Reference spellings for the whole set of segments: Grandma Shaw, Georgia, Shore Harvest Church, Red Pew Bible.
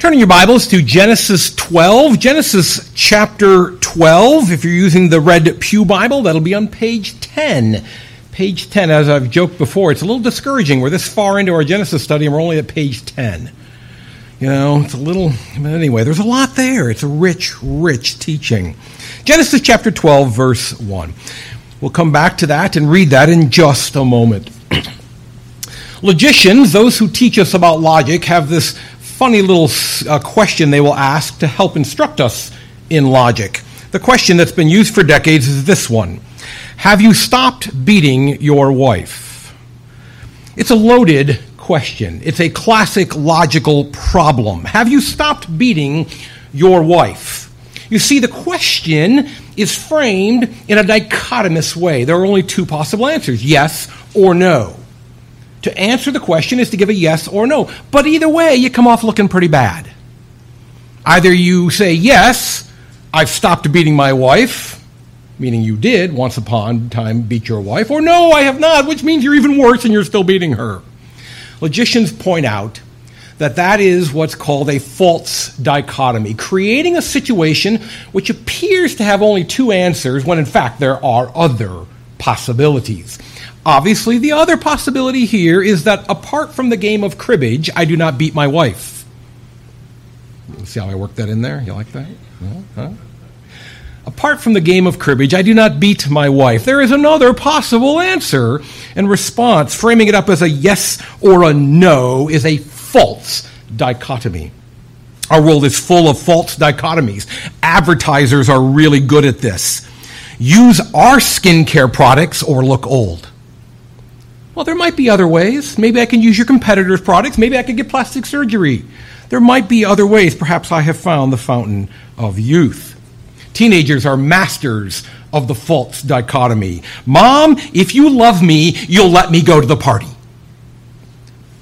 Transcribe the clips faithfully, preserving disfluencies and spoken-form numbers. Turning your Bibles to Genesis twelve, Genesis chapter twelve. If you're using the Red Pew Bible, that'll be on page ten. Page ten, as I've joked before, it's a little discouraging. We're this far into our Genesis study and we're only at page ten. You know, it's a little, but anyway, there's a lot there. It's a rich, rich teaching. Genesis chapter twelve, verse one. We'll come back to that and read that in just a moment. Logicians, those who teach us about logic, have this funny little uh, question they will ask to help instruct us in logic. The question that's been used for decades is this one. Have you stopped beating your wife? It's a loaded question. It's a classic logical problem. Have you stopped beating your wife? You see, the question is framed in a dichotomous way. There are only two possible answers, yes or no. To answer the question is to give a yes or no. But either way, you come off looking pretty bad. Either you say, yes, I've stopped beating my wife, meaning you did once upon a time beat your wife, or no, I have not, which means you're even worse and you're still beating her. Logicians point out that that is what's called a false dichotomy, creating a situation which appears to have only two answers when in fact there are other possibilities. Obviously, the other possibility here is that apart from the game of cribbage, I do not beat my wife. See how I worked that in there? You like that? Huh? Apart from the game of cribbage, I do not beat my wife. There is another possible answer and response. Framing it up as a yes or a no is a false dichotomy. Our world is full of false dichotomies. Advertisers are really good at this. Use our skincare products or look old. Well, there might be other ways. Maybe I can use your competitor's products. Maybe I could get plastic surgery. There might be other ways. Perhaps I have found the fountain of youth. Teenagers are masters of the false dichotomy. Mom, if you love me, you'll let me go to the party.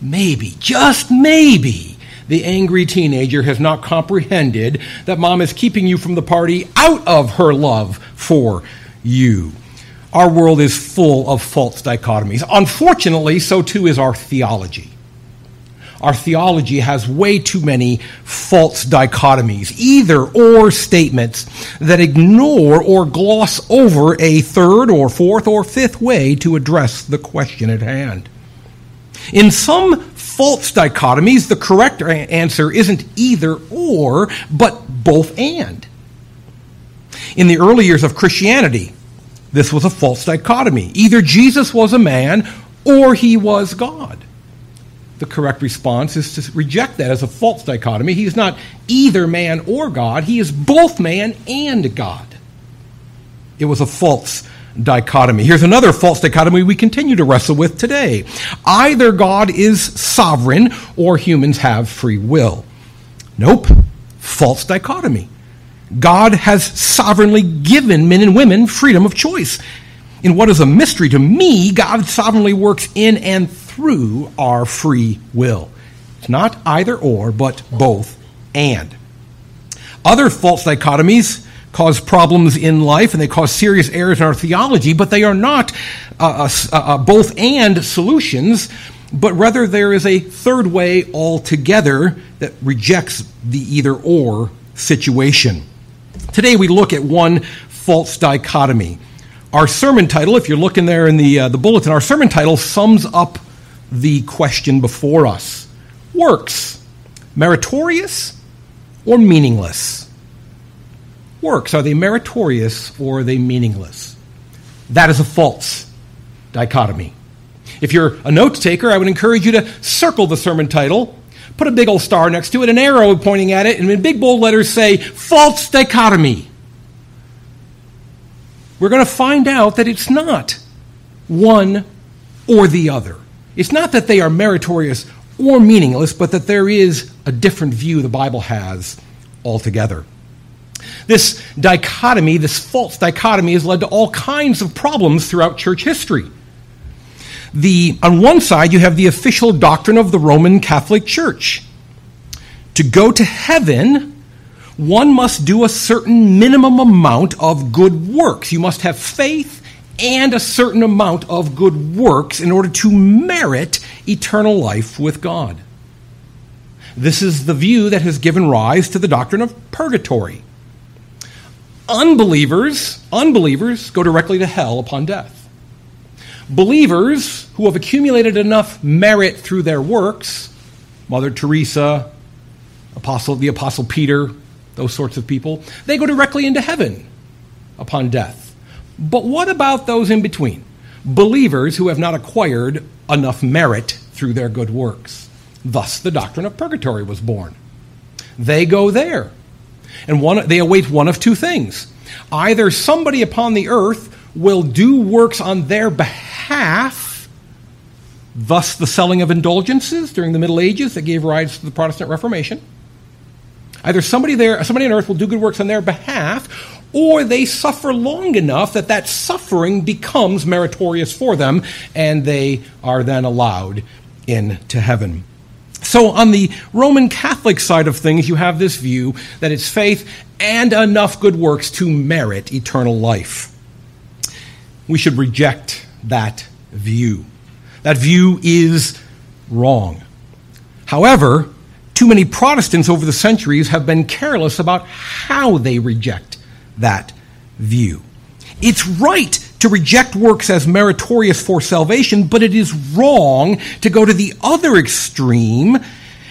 Maybe, just maybe, the angry teenager has not comprehended that mom is keeping you from the party out of her love for you. Our world is full of false dichotomies. Unfortunately, so too is our theology. Our theology has way too many false dichotomies, either or statements that ignore or gloss over a third or fourth or fifth way to address the question at hand. In some false dichotomies, the correct answer isn't either or, but both and. In the early years of Christianity, this was a false dichotomy. Either Jesus was a man or he was God. The correct response is to reject that as a false dichotomy. He is not either man or God. He is both man and God. It was a false dichotomy. Here's another false dichotomy we continue to wrestle with today. Either God is sovereign or humans have free will. Nope. False dichotomy. God has sovereignly given men and women freedom of choice. In what is a mystery to me, God sovereignly works in and through our free will. It's not either or, but both and. Other false dichotomies cause problems in life, and they cause serious errors in our theology, but they are not uh, uh, uh, both and solutions, but rather there is a third way altogether that rejects the either or situation. Today we look at one false dichotomy. Our sermon title, if you're looking there in the uh, the bulletin, our sermon title sums up the question before us. Works, meritorious or meaningless? Works, are they meritorious or are they meaningless? That is a false dichotomy. If you're a note taker, I would encourage you to circle the sermon title, put a big old star next to it, an arrow pointing at it, and in big bold letters say, false dichotomy. We're going to find out that it's not one or the other. It's not that they are meritorious or meaningless, but that there is a different view the Bible has altogether. This dichotomy, this false dichotomy, has led to all kinds of problems throughout church history. The, on one side, you have the official doctrine of the Roman Catholic Church. To go to heaven, one must do a certain minimum amount of good works. You must have faith and a certain amount of good works in order to merit eternal life with God. This is the view that has given rise to the doctrine of purgatory. Unbelievers, unbelievers go directly to hell upon death. Believers who have accumulated enough merit through their works, Mother Teresa, Apostle, the Apostle Peter, those sorts of people, they go directly into heaven upon death. But what about those in between? Believers who have not acquired enough merit through their good works. Thus, the doctrine of purgatory was born. They go there, and one, they await one of two things. Either somebody upon the earth will do works on their behalf, thus the selling of indulgences during the Middle Ages that gave rise to the Protestant Reformation. Either somebody there, somebody on earth will do good works on their behalf, or they suffer long enough that that suffering becomes meritorious for them, and they are then allowed into heaven. So on the Roman Catholic side of things, you have this view that it's faith and enough good works to merit eternal life. We should reject that view. That view is wrong. However, too many Protestants over the centuries have been careless about how they reject that view. It's right to reject works as meritorious for salvation, but it is wrong to go to the other extreme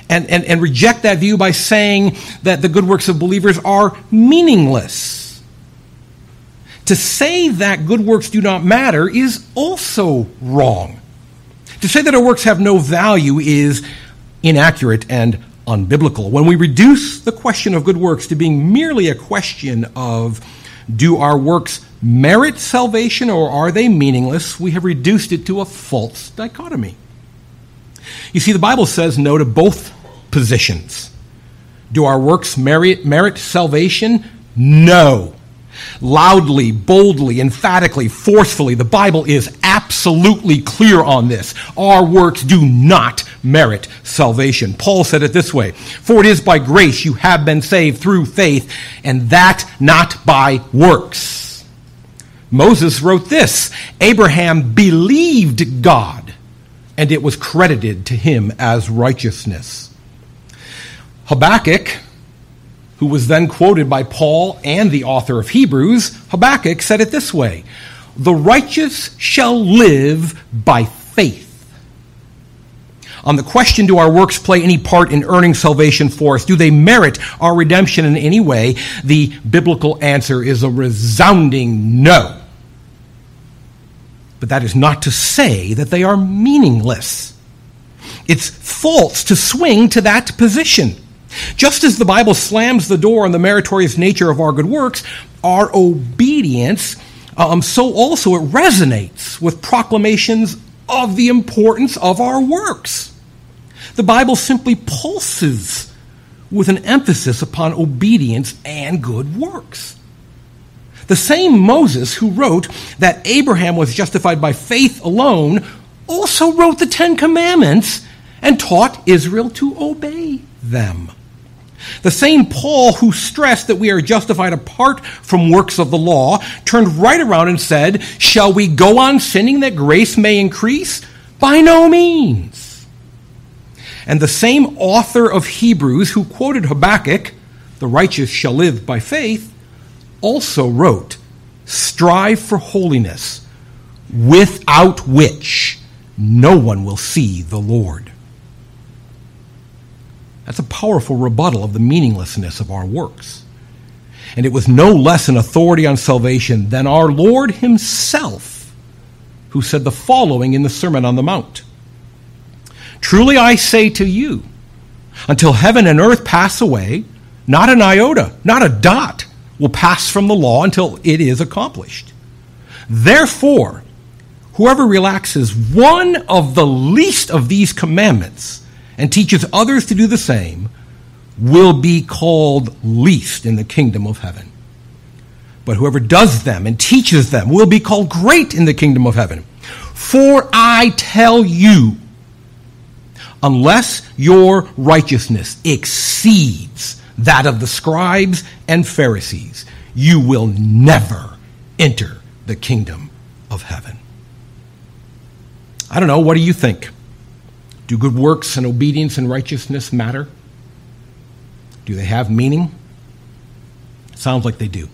and, and, and reject that view by saying that the good works of believers are meaningless. To say that good works do not matter is also wrong. To say that our works have no value is inaccurate and unbiblical. When we reduce the question of good works to being merely a question of do our works merit salvation or are they meaningless, we have reduced it to a false dichotomy. You see, the Bible says no to both positions. Do our works merit, merit salvation? No. Loudly, boldly, emphatically, forcefully, the Bible is absolutely clear on this. Our works do not merit salvation. Paul said it this way, "For it is by grace you have been saved through faith, and that not by works." Moses wrote this, "Abraham believed God, and it was credited to him as righteousness." Habakkuk, who was then quoted by Paul and the author of Hebrews, Habakkuk said it this way, "The righteous shall live by faith." On the question, do our works play any part in earning salvation for us? Do they merit our redemption in any way? The biblical answer is a resounding no. But that is not to say that they are meaningless. It's false to swing to that position. Just as the Bible slams the door on the meritorious nature of our good works, our obedience, um, so also it resonates with proclamations of the importance of our works. The Bible simply pulses with an emphasis upon obedience and good works. The same Moses who wrote that Abraham was justified by faith alone also wrote the Ten Commandments and taught Israel to obey them. The same Paul who stressed that we are justified apart from works of the law turned right around and said, "Shall we go on sinning that grace may increase? By no means." And the same author of Hebrews who quoted Habakkuk, "The righteous shall live by faith," also wrote, "Strive for holiness, without which no one will see the Lord." That's a powerful rebuttal of the meaninglessness of our works. And it was no less an authority on salvation than our Lord himself, who said the following in the Sermon on the Mount, "Truly I say to you, until heaven and earth pass away, not an iota, not a dot will pass from the law until it is accomplished. Therefore, whoever relaxes one of the least of these commandments and teaches others to do the same, will be called least in the kingdom of heaven. But whoever does them and teaches them will be called great in the kingdom of heaven. For I tell you, unless your righteousness exceeds that of the scribes and Pharisees, you will never enter the kingdom of heaven." I don't know, what do you think? Do good works and obedience and righteousness matter? Do they have meaning? Sounds like they do.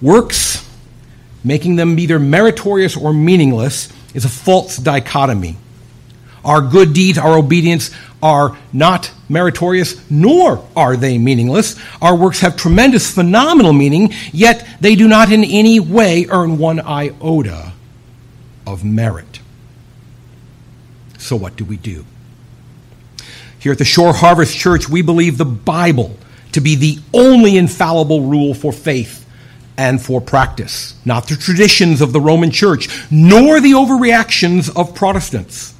Works, making them either meritorious or meaningless, is a false dichotomy. Our good deeds, our obedience, are not meritorious, nor are they meaningless. Our works have tremendous, phenomenal meaning, yet they do not in any way earn one iota of merit. So what do we do? Here at the Shore Harvest Church, we believe the Bible to be the only infallible rule for faith and for practice, not the traditions of the Roman Church, nor the overreactions of Protestants.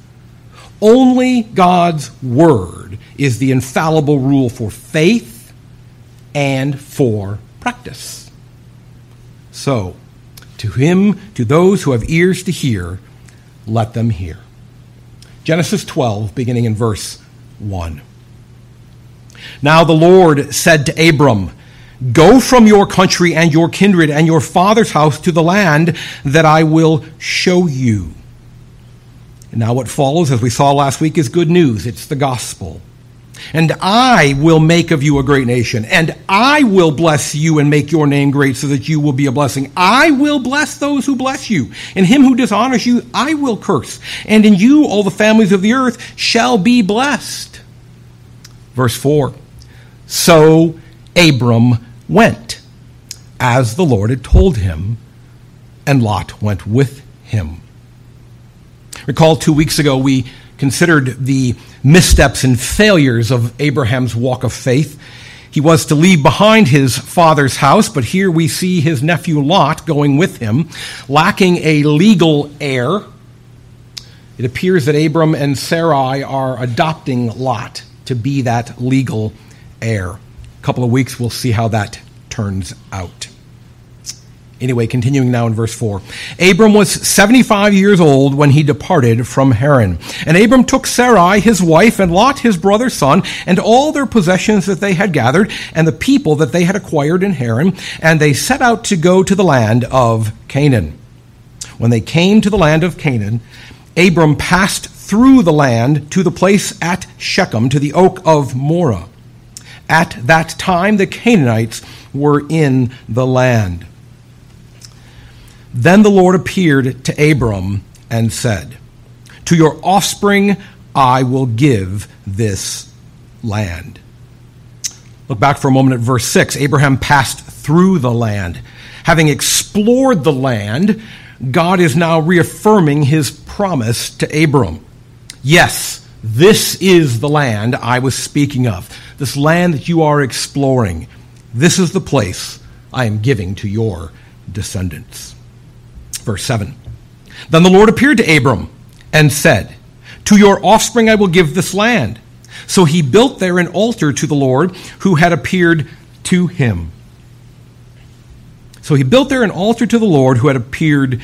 Only God's Word is the infallible rule for faith and for practice. So, to him, to those who have ears to hear, let them hear. Genesis twelve, beginning in verse one. Now the Lord said to Abram, "Go from your country and your kindred and your father's house to the land that I will show you." And now what follows, as we saw last week, is good news. It's the gospel. "And I will make of you a great nation, and I will bless you and make your name great so that you will be a blessing. I will bless those who bless you, and him who dishonors you I will curse. And in you all the families of the earth shall be blessed." Verse four, so Abram went, as the Lord had told him, and Lot went with him. Recall two weeks ago we considered the missteps and failures of Abraham's walk of faith. He was to leave behind his father's house, but here we see his nephew Lot going with him, lacking a legal heir. It appears that Abram and Sarai are adopting Lot to be that legal heir. A couple of weeks we'll see how that turns out. Anyway, continuing now in verse four. Abram was seventy-five years old when he departed from Haran. And Abram took Sarai, his wife, and Lot, his brother's son, and all their possessions that they had gathered, and the people that they had acquired in Haran, and they set out to go to the land of Canaan. When they came to the land of Canaan, Abram passed through the land to the place at Shechem, to the oak of Morah. At that time, the Canaanites were in the land. Then the Lord appeared to Abram and said, "To your offspring I will give this land." Look back for a moment at verse six. Abraham passed through the land. Having explored the land, God is now reaffirming his promise to Abram. Yes, this is the land I was speaking of. This land that you are exploring. This is the place I am giving to your descendants. Verse seven, then the Lord appeared to Abram and said, "To your offspring I will give this land." So he built there an altar to the Lord who had appeared to him. So he built there an altar to the Lord who had appeared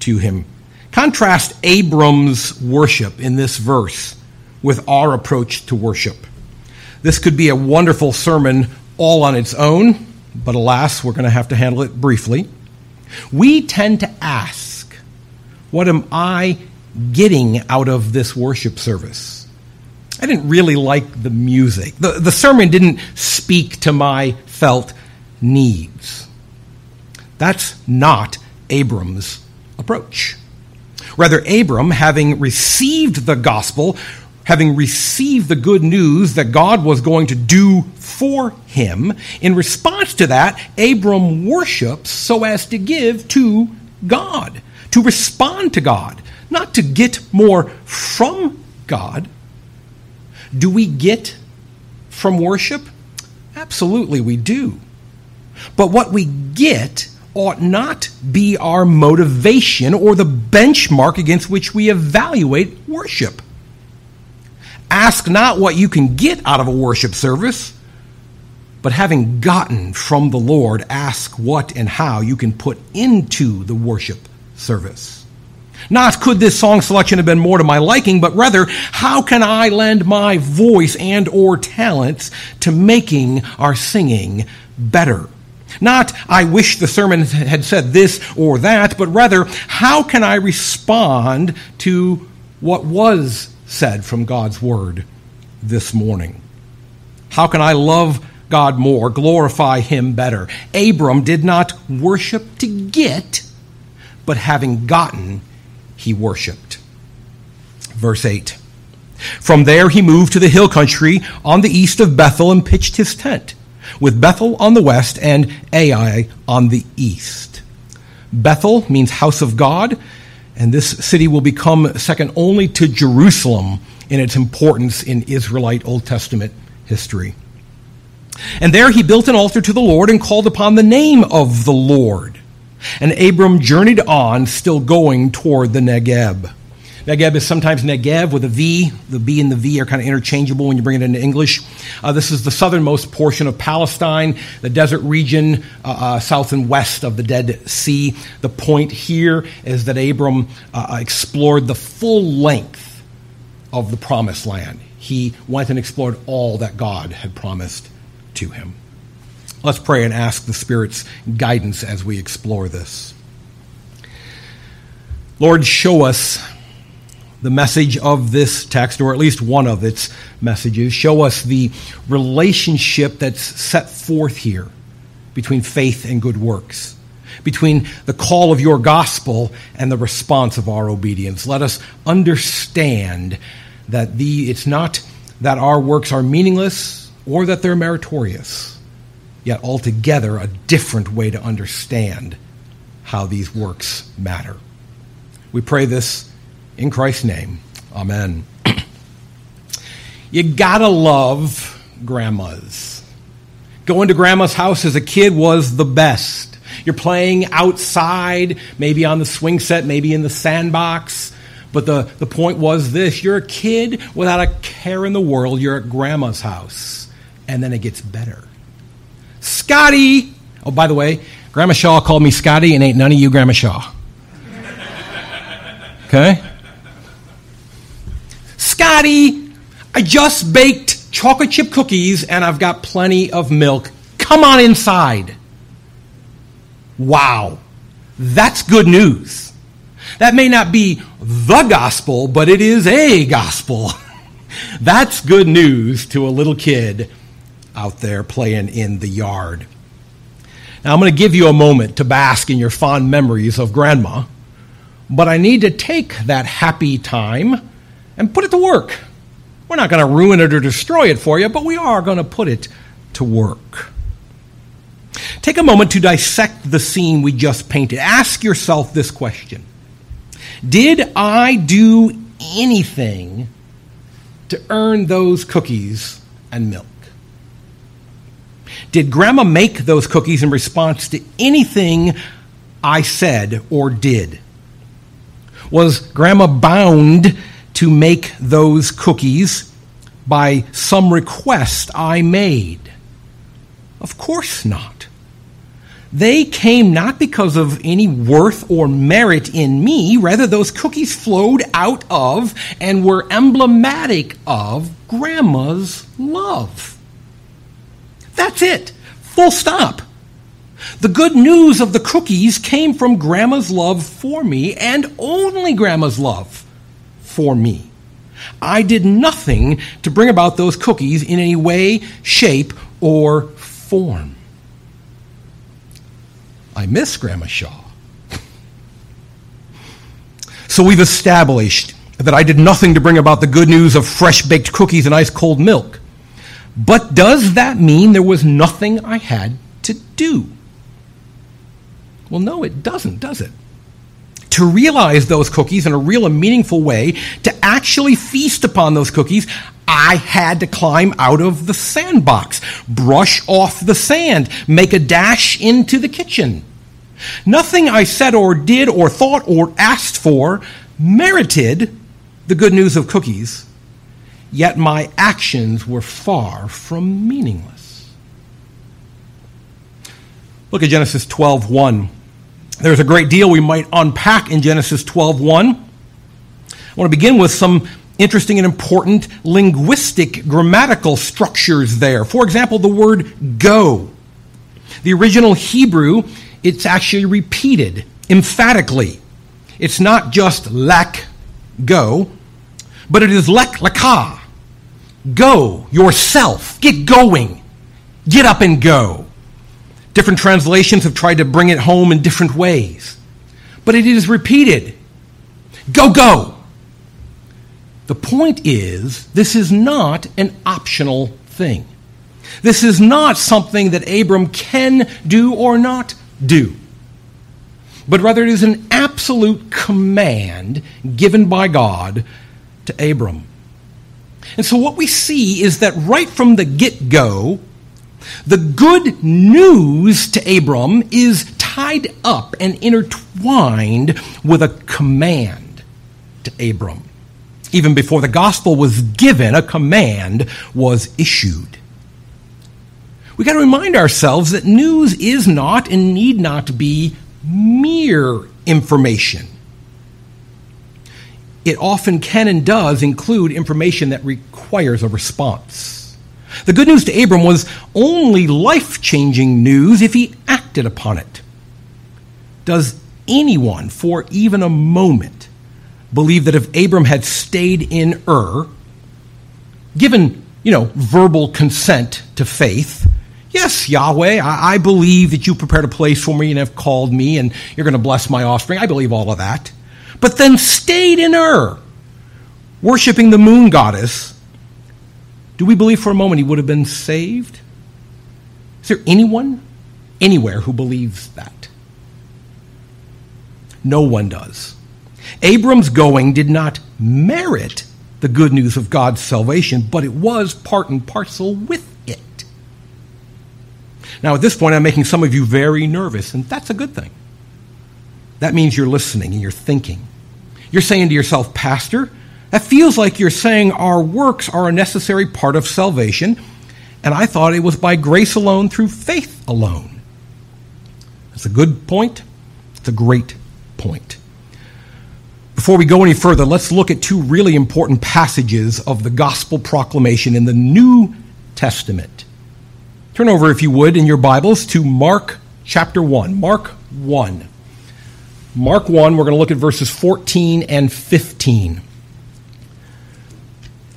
to him. Contrast Abram's worship in this verse with our approach to worship. This could be a wonderful sermon all on its own, but alas, we're going to have to handle it briefly. We tend to ask, what am I getting out of this worship service? I didn't really like the music. The, the sermon didn't speak to my felt needs. That's not Abram's approach. Rather, Abram, having received the gospel, having received the good news that God was going to do for him, in response to that, Abram worships so as to give to God, to respond to God, not to get more from God. Do we get from worship? Absolutely we do. But what we get ought not be our motivation or the benchmark against which we evaluate worship. Ask not what you can get out of a worship service, but having gotten from the Lord, ask what and how you can put into the worship service. Not could this song selection have been more to my liking, but rather how can I lend my voice and or talents to making our singing better? Not I wish the sermon had said this or that, but rather how can I respond to what was said from God's word this morning? How can I love God more, glorify him better? Abram did not worship to get, but having gotten, he worshiped. Verse eight. From there he moved to the hill country on the east of Bethel and pitched his tent, with Bethel on the west and Ai on the east. Bethel means house of God, and this city will become second only to Jerusalem in its importance in Israelite Old Testament history. And there he built an altar to the Lord and called upon the name of the Lord. And Abram journeyed on, still going toward the Negeb. Negeb is sometimes Negev with a V. The B and the V are kind of interchangeable when you bring it into English. Uh, this is the southernmost portion of Palestine, the desert region uh, uh, south and west of the Dead Sea. The point here is that Abram uh, explored the full length of the promised land. He went and explored all that God had promised to him. Let's pray and ask the Spirit's guidance as we explore this. Lord, show us the message of this text, or at least one of its messages. Show us the relationship that's set forth here between faith and good works, between the call of your gospel and the response of our obedience. Let us understand that the it's not that our works are meaningless or that they're meritorious, yet altogether a different way to understand how these works matter. We pray this in Christ's name, amen. You gotta love grandmas. Going to grandma's house as a kid was the best. You're playing outside, maybe on the swing set, maybe in the sandbox. But the, the point was this. You're a kid without a care in the world. You're at grandma's house. And then it gets better. Scotty! Oh, by the way, Grandma Shaw called me Scotty, and ain't none of you Grandma Shaw. Okay? Scotty, I just baked chocolate chip cookies and I've got plenty of milk. Come on inside. Wow. That's good news. That may not be the gospel, but it is a gospel. That's good news to a little kid out there playing in the yard. Now, I'm going to give you a moment to bask in your fond memories of Grandma, but I need to take that happy time and put it to work. We're not going to ruin it or destroy it for you, but we are going to put it to work. Take a moment to dissect the scene we just painted. Ask yourself this question. Did I do anything to earn those cookies and milk? Did Grandma make those cookies in response to anything I said or did? Was Grandma bound to make those cookies by some request I made? Of course not. They came not because of any worth or merit in me. Rather, those cookies flowed out of and were emblematic of Grandma's love. That's it. Full stop. The good news of the cookies came from Grandma's love for me, and only Grandma's love for me. I did nothing to bring about those cookies in any way, shape, or form. I miss Grandma Shaw. So we've established that I did nothing to bring about the good news of fresh-baked cookies and ice-cold milk. But does that mean there was nothing I had to do? Well, no, it doesn't, does it? To realize those cookies in a real and meaningful way, to actually feast upon those cookies, I had to climb out of the sandbox, brush off the sand, make a dash into the kitchen. Nothing I said or did or thought or asked for merited the good news of cookies, yet my actions were far from meaningless. Look at Genesis twelve one. There's a great deal we might unpack in Genesis twelve one. I want to begin with some interesting and important linguistic grammatical structures there. For example, the word go. The original Hebrew, it's actually repeated emphatically. It's not just lek, go, but it is lek, lekah, Go yourself. Get going. Get up and go. Different translations have tried to bring it home in different ways, but it is repeated. Go, go. The point is, this is not an optional thing. This is not something that Abram can do or not do, but rather it is an absolute command given by God to Abram. And so what we see is that right from the get-go, the good news to Abram is tied up and intertwined with a command to Abram. Even before the gospel was given, a command was issued. We got to remind ourselves that news is not and need not be mere information. It often can and does include information that requires a response. The good news to Abram was only life-changing news if he acted upon it. Does anyone, for even a moment, believe that if Abram had stayed in Ur, given, you know, verbal consent to faith, yes, Yahweh, I, I believe that you prepared a place for me and have called me and you're going to bless my offspring. I believe all of that. But then stayed in Ur, worshiping the moon goddess, do we believe for a moment he would have been saved? Is there anyone, anywhere who believes that? No one does. Abram's going did not merit the good news of God's salvation, but it was part and parcel with it. Now, at this point, I'm making some of you very nervous, and that's a good thing. That means you're listening and you're thinking. You're saying to yourself, Pastor, that feels like you're saying our works are a necessary part of salvation, and I thought it was by grace alone, through faith alone. That's a good point. It's a great point. Before we go any further, let's look at two really important passages of the gospel proclamation in the New Testament. Turn over, if you would, in your Bibles to Mark chapter one. Mark one. Mark one, we're going to look at verses fourteen and fifteen.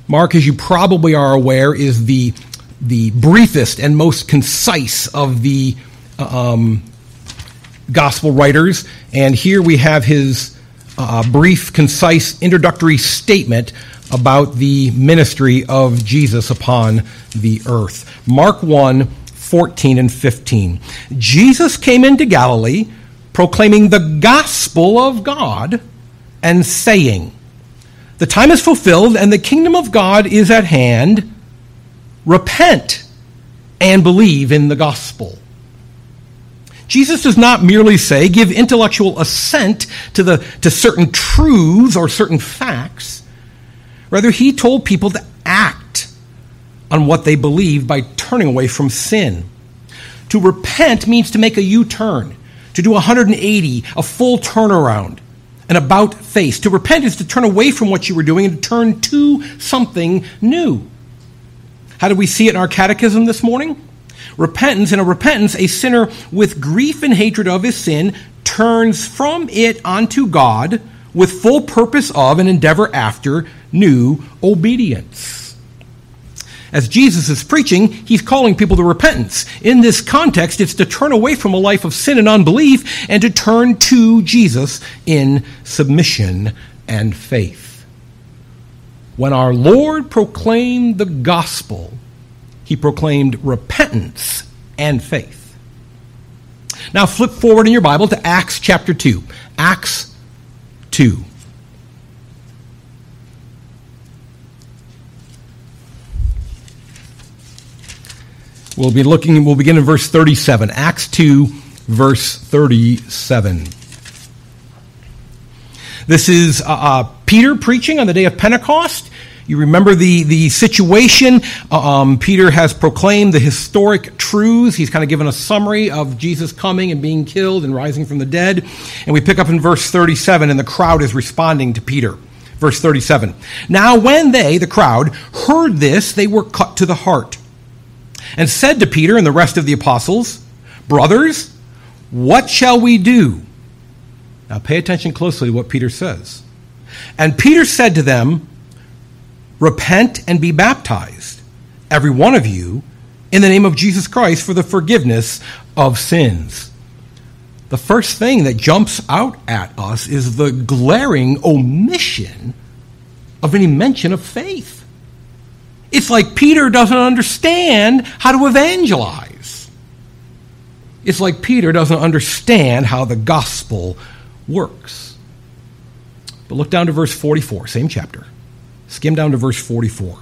Mark, as you probably are aware, is the, the briefest and most concise of the um, gospel writers. And here we have his uh, brief, concise, introductory statement about the ministry of Jesus upon the earth. Mark one, fourteen and fifteen. Jesus came into Galilee, proclaiming the gospel of God and saying, "The time is fulfilled and the kingdom of God is at hand. Repent and believe in the gospel." Jesus does not merely say, give intellectual assent to the to certain truths or certain facts. Rather, he told people to act on what they believe by turning away from sin. To repent means to make a U-turn, to do one hundred eighty, a full turnaround, an about face. To repent is to turn away from what you were doing and to turn to something new. How do we see it in our catechism this morning? Repentance, in a repentance, a sinner with grief and hatred of his sin turns from it unto God with full purpose of and endeavor after new obedience. As Jesus is preaching, he's calling people to repentance. In this context, it's to turn away from a life of sin and unbelief and to turn to Jesus in submission and faith. When our Lord proclaimed the gospel, he proclaimed repentance and faith. Now flip forward in your Bible to Acts chapter two. Acts two. We'll be looking, we'll begin in verse thirty-seven. Acts two, verse thirty-seven. This is uh, uh, Peter preaching on the day of Pentecost. You remember the, the situation. Um, Peter has proclaimed the historic truths. He's kind of given a summary of Jesus coming and being killed and rising from the dead. And we pick up in verse thirty-seven, and the crowd is responding to Peter. Verse thirty-seven. Now when they, the crowd, heard this, they were cut to the heart, and said to Peter and the rest of the apostles, "Brothers, what shall we do?" Now pay attention closely to what Peter says. And Peter said to them, "Repent and be baptized, every one of you, in the name of Jesus Christ for the forgiveness of sins. The first thing that jumps out at us is the glaring omission of any mention of faith. It's like Peter doesn't understand how to evangelize. It's like Peter doesn't understand how the gospel works. But look down to verse forty-four, same chapter. Skim down to verse forty-four.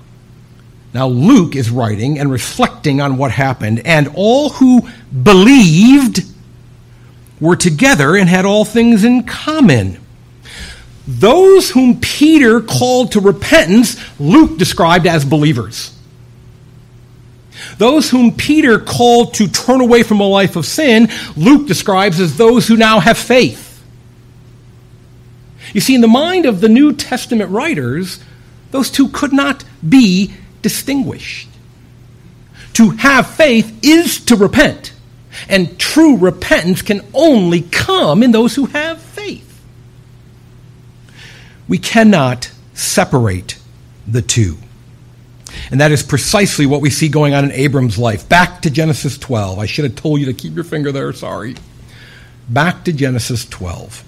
Now Luke is writing and reflecting on what happened, and all who believed were together and had all things in common. Those whom Peter called to repentance, Luke described as believers. Those whom Peter called to turn away from a life of sin, Luke describes as those who now have faith. You see, in the mind of the New Testament writers, those two could not be distinguished. To have faith is to repent, and true repentance can only come in those who have faith. We cannot separate the two. And that is precisely what we see going on in Abram's life. Back to Genesis twelve. I should have told you to keep your finger there, sorry. Back to Genesis twelve.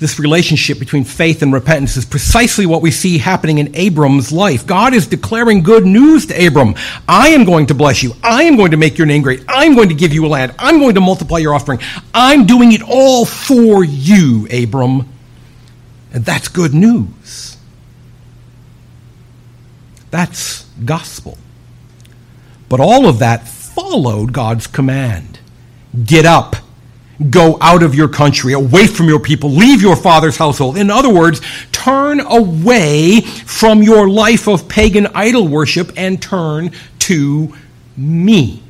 This relationship between faith and repentance is precisely what we see happening in Abram's life. God is declaring good news to Abram. I am going to bless you. I am going to make your name great. I'm going to give you a land. I'm going to multiply your offspring. I'm doing it all for you, Abram. And that's good news. That's gospel. But all of that followed God's command. Get up. Go out of your country, away from your people, leave your father's household. In other words, turn away from your life of pagan idol worship and turn to me.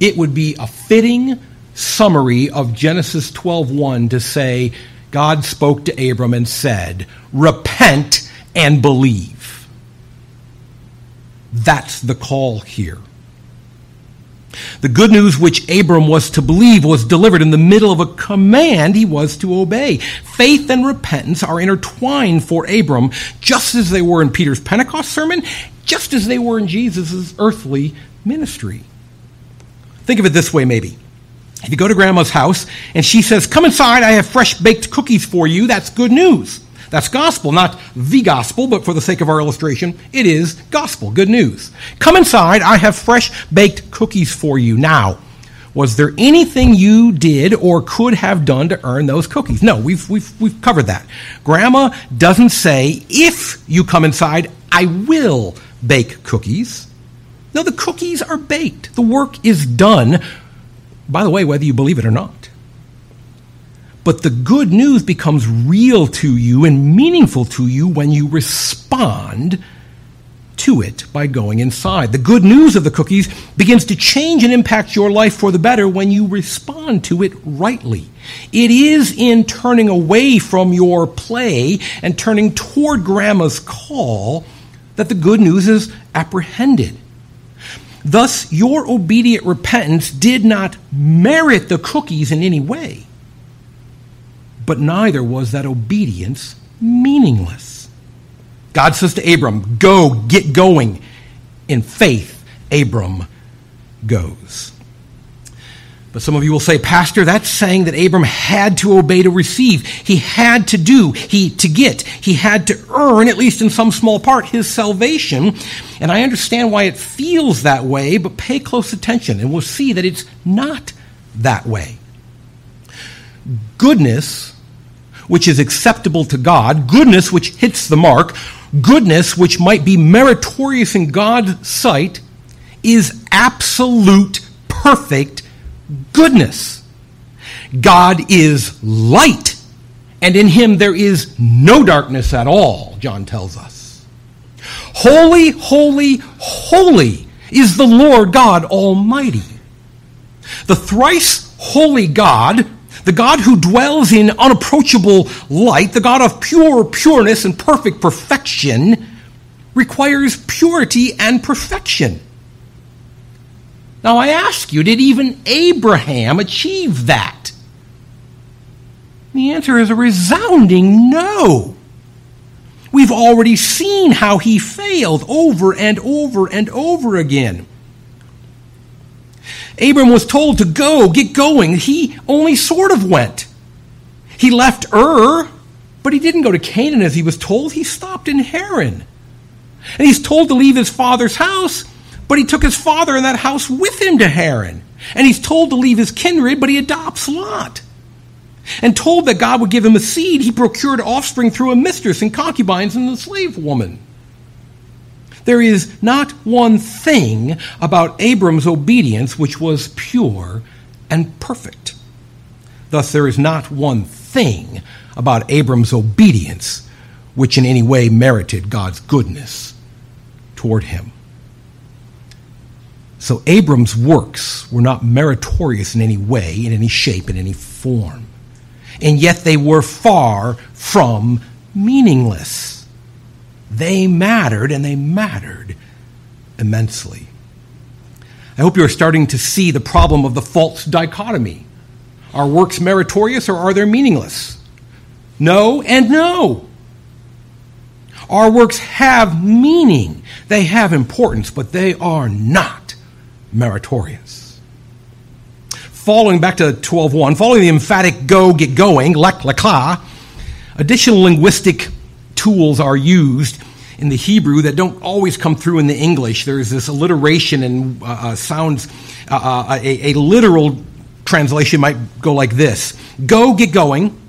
It would be a fitting summary of Genesis twelve one to say, God spoke to Abram and said, repent and believe. That's the call here. The good news which Abram was to believe was delivered in the middle of a command he was to obey. Faith and repentance are intertwined for Abram, just as they were in Peter's Pentecost sermon, just as they were in Jesus' earthly ministry. Think of it this way, maybe. If you go to Grandma's house and she says, come inside, I have fresh baked cookies for you, that's good news. That's gospel, not the gospel, but for the sake of our illustration, it is gospel, good news. Come inside, I have fresh baked cookies for you. Now, was there anything you did or could have done to earn those cookies? No, we've we've we've covered that. Grandma doesn't say, if you come inside, I will bake cookies. No, the cookies are baked. The work is done, by the way, whether you believe it or not. But the good news becomes real to you and meaningful to you when you respond to it by going inside. The good news of the cookies begins to change and impact your life for the better when you respond to it rightly. It is in turning away from your play and turning toward Grandma's call that the good news is apprehended. Thus, your obedient repentance did not merit the cookies in any way. But neither was that obedience meaningless. God says to Abram, go, get going. In faith, Abram goes. But some of you will say, Pastor, that's saying that Abram had to obey to receive. He had to do, he to get. He had to earn, at least in some small part, his salvation. And I understand why it feels that way, but pay close attention and we'll see that it's not that way. Goodness, which is acceptable to God, goodness which hits the mark, goodness which might be meritorious in God's sight, is absolute, perfect goodness. God is light, and in him there is no darkness at all, John tells us. Holy, holy, holy is the Lord God Almighty. The thrice holy God, the God who dwells in unapproachable light, the God of pure pureness and perfect perfection, requires purity and perfection. Now I ask you, did even Abraham achieve that? The answer is a resounding no. We've already seen how he failed over and over and over again. Abram was told to go, get going. He only sort of went. He left Ur, but he didn't go to Canaan as he was told. He stopped in Haran. And he's told to leave his father's house, but he took his father in that house with him to Haran. And he's told to leave his kindred, but he adopts Lot. And told that God would give him a seed, he procured offspring through a mistress and concubines and the slave woman. There is not one thing about Abram's obedience which was pure and perfect. Thus, there is not one thing about Abram's obedience which in any way merited God's goodness toward him. So Abram's works were not meritorious in any way, in any shape, in any form. And yet they were far from meaningless. They mattered, and they mattered immensely. I hope you're starting to see the problem of the false dichotomy. Are works meritorious or are they meaningless? No and no. Our works have meaning. They have importance, but they are not meritorious. Following back to twelve one, following the emphatic go, get going, lek, lekah, additional linguistic tools are used in the Hebrew that don't always come through in the English. There's this alliteration and uh, sounds, uh, uh, a, a literal translation might go like this. Go, get going,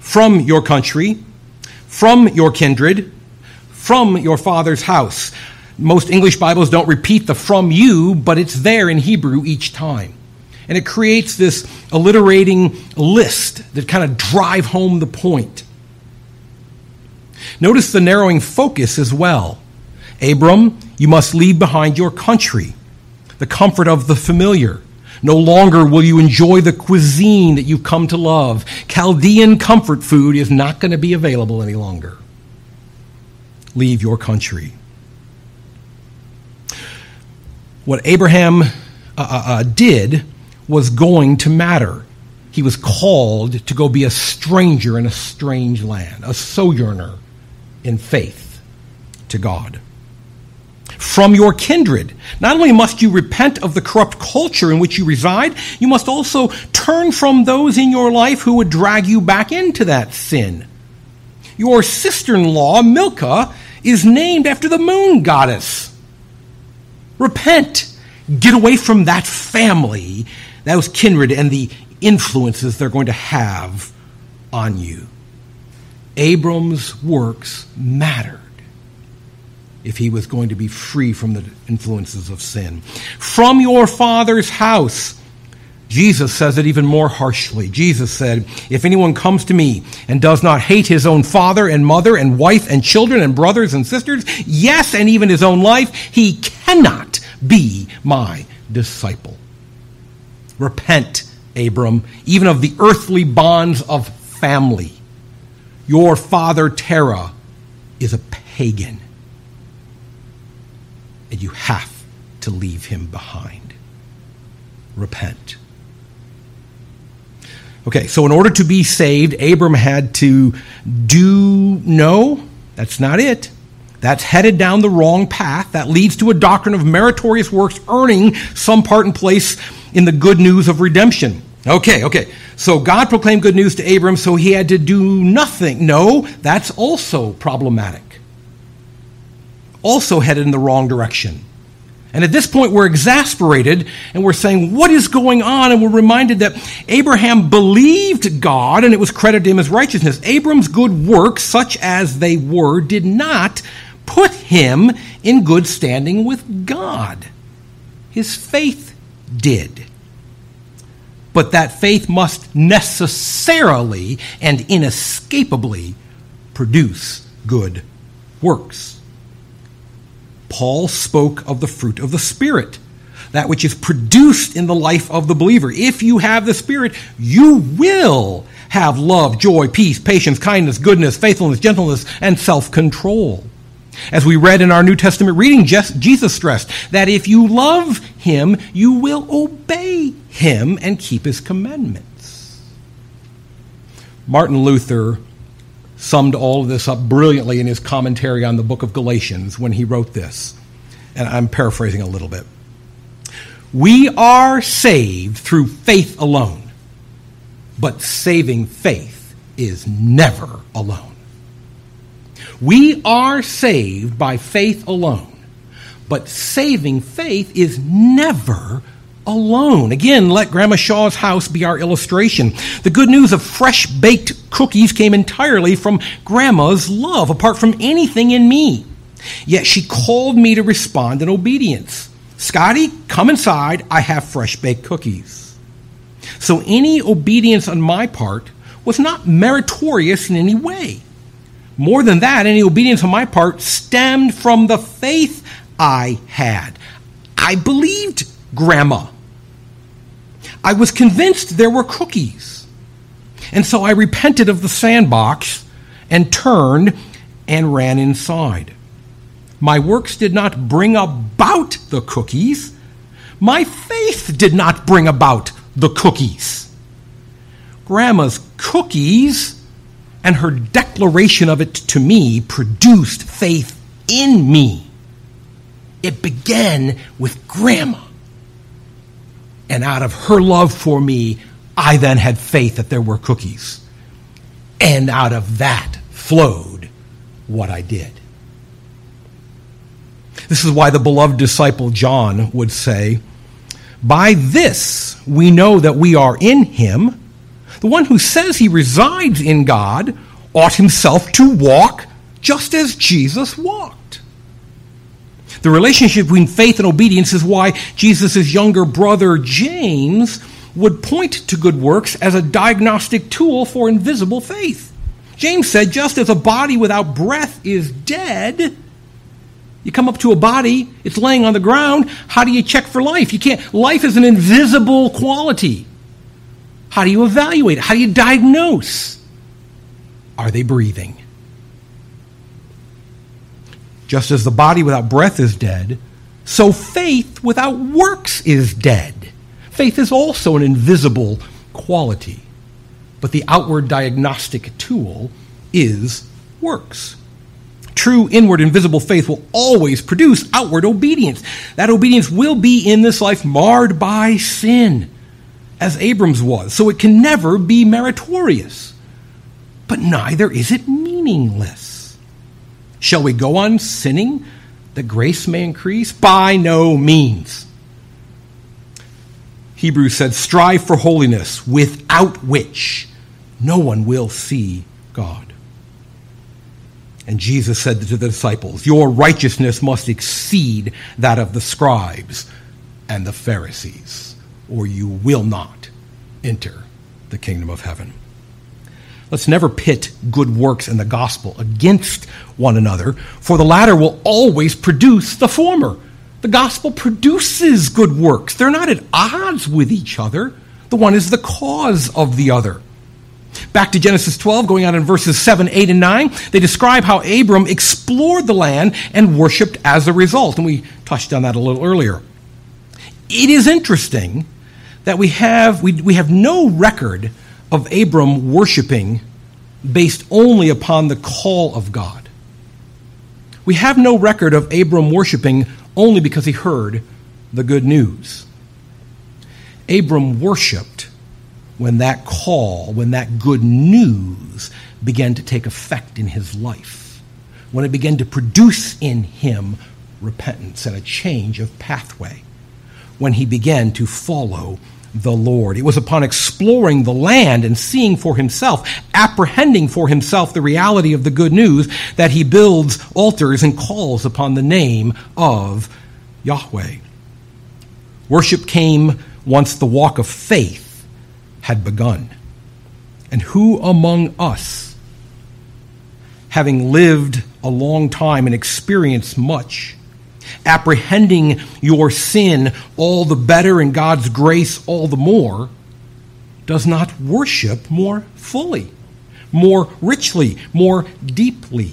from your country, from your kindred, from your father's house. Most English Bibles don't repeat the from you, but it's there in Hebrew each time. And it creates this alliterating list that kind of drive home the point. Notice the narrowing focus as well. Abram, you must leave behind your country, the comfort of the familiar. No longer will you enjoy the cuisine that you've come to love. Chaldean comfort food is not going to be available any longer. Leave your country. What Abraham uh, uh, did was going to matter. He was called to go be a stranger in a strange land, a sojourner in faith to God. From your kindred, not only must you repent of the corrupt culture in which you reside, you must also turn from those in your life who would drag you back into that sin. Your sister-in-law, Milcah, is named after the moon goddess. Repent. Get away from that family, those kindred, and the influences they're going to have on you. Abram's works mattered if he was going to be free from the influences of sin. From your father's house, Jesus says it even more harshly. Jesus said, if anyone comes to me and does not hate his own father and mother and wife and children and brothers and sisters, yes, and even his own life, he cannot be my disciple. Repent, Abram, even of the earthly bonds of family. Your father Terah is a pagan, and you have to leave him behind. Repent. Okay, so in order to be saved, Abram had to do no. That's not it. That's headed down the wrong path. That leads to a doctrine of meritorious works earning some part and place in the good news of redemption. Okay, okay. So God proclaimed good news to Abram, so he had to do nothing. No, that's also problematic. Also headed in the wrong direction. And at this point, we're exasperated, and we're saying, what is going on? And we're reminded that Abraham believed God, and it was credited to him as righteousness. Abram's good works, such as they were, did not put him in good standing with God. His faith did. But that faith must necessarily and inescapably produce good works. Paul spoke of the fruit of the Spirit, that which is produced in the life of the believer. If you have the Spirit, you will have love, joy, peace, patience, kindness, goodness, faithfulness, gentleness, and self-control. As we read in our New Testament reading, Jesus stressed that if you love him, you will obey him and keep his commandments. Martin Luther summed all of this up brilliantly in his commentary on the book of Galatians when he wrote this. And I'm paraphrasing a little bit. We are saved through faith alone, but saving faith is never alone. We are saved by faith alone, but saving faith is never alone. Again, let Grandma Shaw's house be our illustration. The good news of fresh-baked cookies came entirely from Grandma's love, apart from anything in me. Yet she called me to respond in obedience. Scotty, come inside. I have fresh-baked cookies. So any obedience on my part was not meritorious in any way. More than that, any obedience on my part stemmed from the faith I had. I believed Grandma. I was convinced there were cookies. And so I repented of the sandbox and turned and ran inside. My works did not bring about the cookies. My faith did not bring about the cookies. Grandma's cookies and her declaration of it to me produced faith in me. It began with Grandma. And out of her love for me, I then had faith that there were cookies. And out of that flowed what I did. This is why the beloved disciple John would say, by this we know that we are in him. The one who says he resides in God ought himself to walk just as Jesus walked. The relationship between faith and obedience is why Jesus' younger brother James would point to good works as a diagnostic tool for invisible faith. James said, just as a body without breath is dead, you come up to a body, it's laying on the ground. How do you check for life? You can't. Life is an invisible quality. How do you evaluate it? How do you diagnose? Are they breathing? Just as the body without breath is dead, so faith without works is dead. Faith is also an invisible quality, but the outward diagnostic tool is works. True inward invisible faith will always produce outward obedience. That obedience will be in this life marred by sin, as Abram's was, so it can never be meritorious. But neither is it meaningless. Shall we go on sinning that grace may increase? By no means. Hebrews said, strive for holiness, without which no one will see God. And Jesus said to the disciples, your righteousness must exceed that of the scribes and the Pharisees, or you will not enter the kingdom of heaven. Let's never pit good works and the gospel against one another, for the latter will always produce the former. The gospel produces good works. They're not at odds with each other. The one is the cause of the other. Back to Genesis twelve, going on in verses seven, eight, and nine, they describe how Abram explored the land and worshipped as a result. And we touched on that a little earlier. It is interesting that we have, we, we have no record of Abram worshipping based only upon the call of God. We have no record of Abram worshipping only because he heard the good news. Abram worshipped when that call, when that good news began to take effect in his life, when it began to produce in him repentance and a change of pathway, when he began to follow the Lord. It was upon exploring the land and seeing for himself, apprehending for himself the reality of the good news, that he builds altars and calls upon the name of Yahweh. Worship came once the walk of faith had begun. And who among us, having lived a long time and experienced much, apprehending your sin all the better and God's grace all the more, does not worship more fully, more richly, more deeply?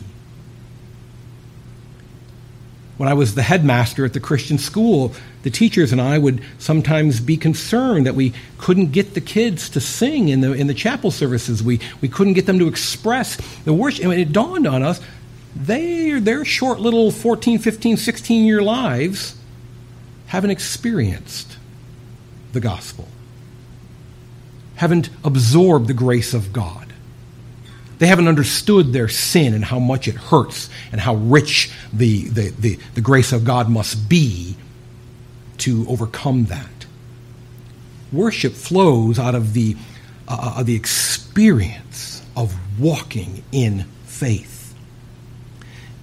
When I was the headmaster at the Christian school, the teachers and I would sometimes be concerned that we couldn't get the kids to sing in the in the chapel services. We we couldn't get them to express the worship. And it dawned on us, they their short little fourteen, fifteen, sixteen-year lives haven't experienced the gospel, haven't absorbed the grace of God. They haven't understood their sin and how much it hurts and how rich the, the, the, the grace of God must be to overcome that. Worship flows out of the, uh, of the experience of walking in faith.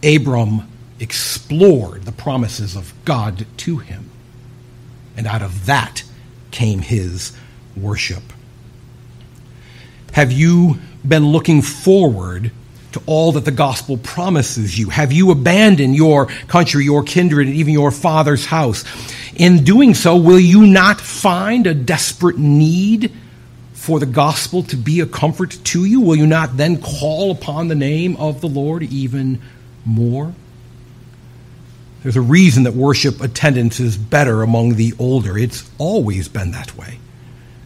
Abram explored the promises of God to him, and out of that came his worship. Have you been looking forward to all that the gospel promises you? Have you abandoned your country, your kindred, and even your father's house? In doing so, will you not find a desperate need for the gospel to be a comfort to you? Will you not then call upon the name of the Lord even more? There's a reason that worship attendance is better among the older. It's always been that way.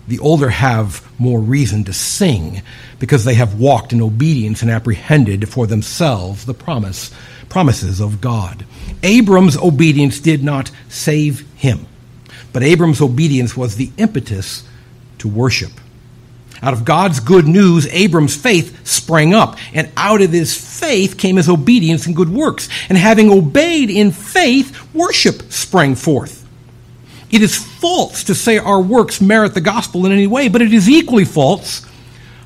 The older have more reason to sing because they have walked in obedience and apprehended for themselves the promise, promises of God. Abram's obedience did not save him, but Abram's obedience was the impetus to worship. Out of God's good news, Abram's faith sprang up, and out of his faith came his obedience and good works. And having obeyed in faith, worship sprang forth. It is false to say our works merit the gospel in any way, but it is equally false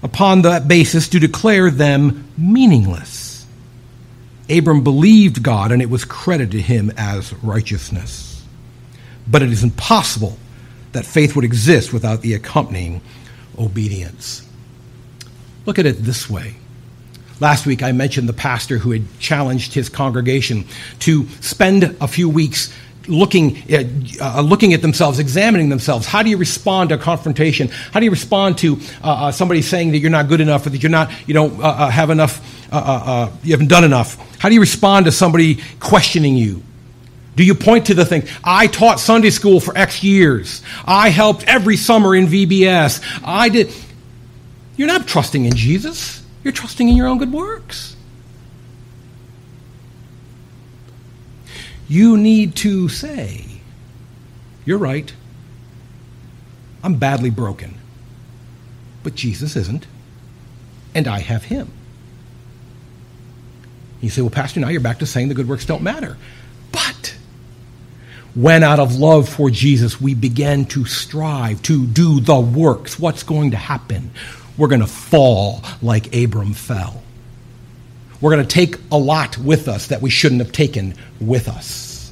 upon that basis to declare them meaningless. Abram believed God, and it was credited to him as righteousness. But it is impossible that faith would exist without the accompanying obedience. Look at it this way. Last week I mentioned the pastor who had challenged his congregation to spend a few weeks looking at, uh, looking at themselves, examining themselves. How do you respond to a confrontation? How do you respond to uh, uh, somebody saying that you're not good enough, or that you're not, you don't uh, uh, have enough, uh, uh, uh, you haven't done enough? How do you respond to somebody questioning you? Do you point to the thing? I taught Sunday school for X years. I helped every summer in V B S. I did. You're not trusting in Jesus. You're trusting in your own good works. You need to say, you're right, I'm badly broken, but Jesus isn't, and I have him. You say, well, Pastor, now you're back to saying the good works don't matter. But when out of love for Jesus we begin to strive to do the works, what's going to happen? We're going to fall like Abram fell. We're going to take a lot with us that we shouldn't have taken with us.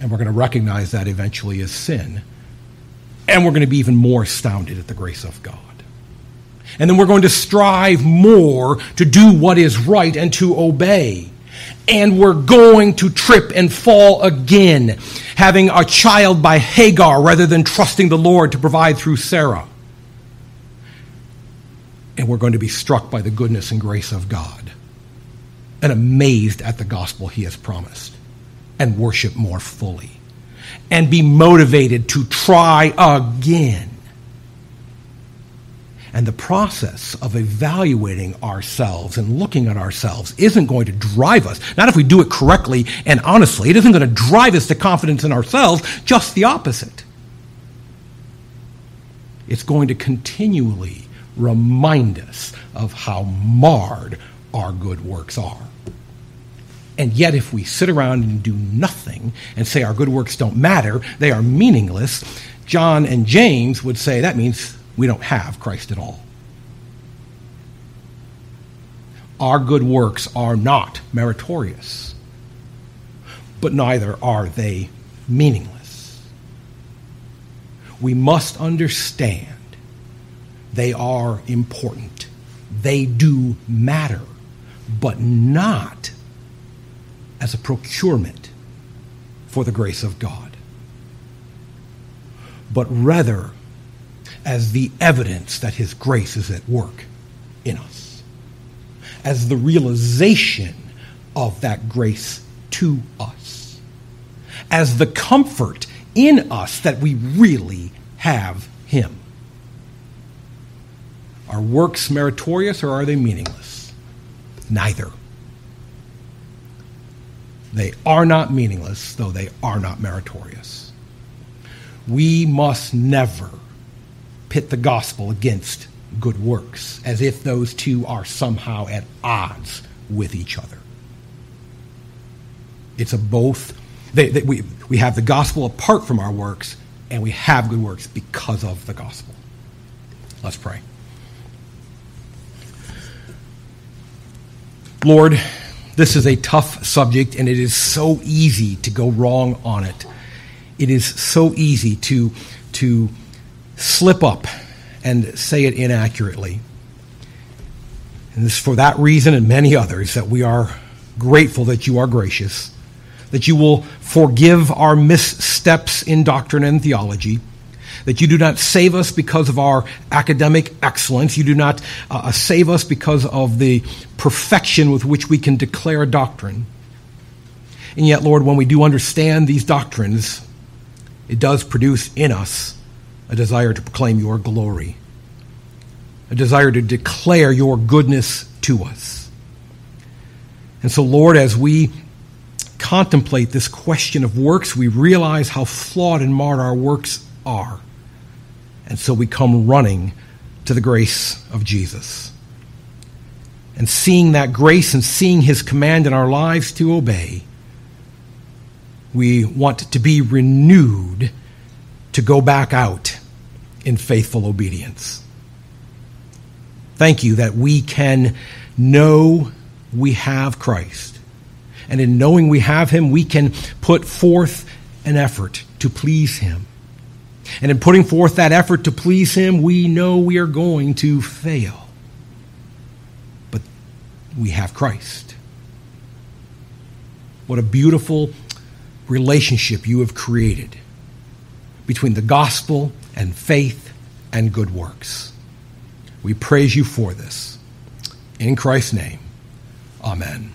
And we're going to recognize that eventually as sin. And we're going to be even more astounded at the grace of God. And then we're going to strive more to do what is right and to obey. And we're going to trip and fall again, having a child by Hagar rather than trusting the Lord to provide through Sarah. And we're going to be struck by the goodness and grace of God and amazed at the gospel he has promised, and worship more fully and be motivated to try again. And the process of evaluating ourselves and looking at ourselves isn't going to drive us, not if we do it correctly and honestly, it isn't going to drive us to confidence in ourselves, just the opposite. It's going to continually remind us of how marred our good works are. And yet if we sit around and do nothing and say our good works don't matter, they are meaningless, John and James would say that means we don't have Christ at all. Our good works are not meritorious, but neither are they meaningless. We must understand they are important. They do matter, but not as a procurement for the grace of God, but rather as the evidence that his grace is at work in us, as the realization of that grace to us as the comfort in us that we really have him. Are works meritorious or are they meaningless? Neither. They are not meaningless, though they are not meritorious. We must never pit the gospel against good works, as if those two are somehow at odds with each other. It's a both. They, they, we, we have the gospel apart from our works, and we have good works because of the gospel. Let's pray. Lord, this is a tough subject, and it is so easy to go wrong on it. It is so easy to, to slip up and say it inaccurately. And it's for that reason and many others that we are grateful that you are gracious, that you will forgive our missteps in doctrine and theology, that you do not save us because of our academic excellence. You do not uh, save us because of the perfection with which we can declare doctrine. And yet, Lord, when we do understand these doctrines, it does produce in us a desire to proclaim your glory, a desire to declare your goodness to us. And so, Lord, as we contemplate this question of works, we realize how flawed and marred our works are. And so we come running to the grace of Jesus. And seeing that grace and seeing his command in our lives to obey, we want to be renewed to go back out in faithful obedience. Thank you that we can know we have Christ. And in knowing we have him, we can put forth an effort to please him. And in putting forth that effort to please him, we know we are going to fail. But we have Christ. What a beautiful relationship you have created between the gospel and faith and good works. We praise you for this. In Christ's name, amen.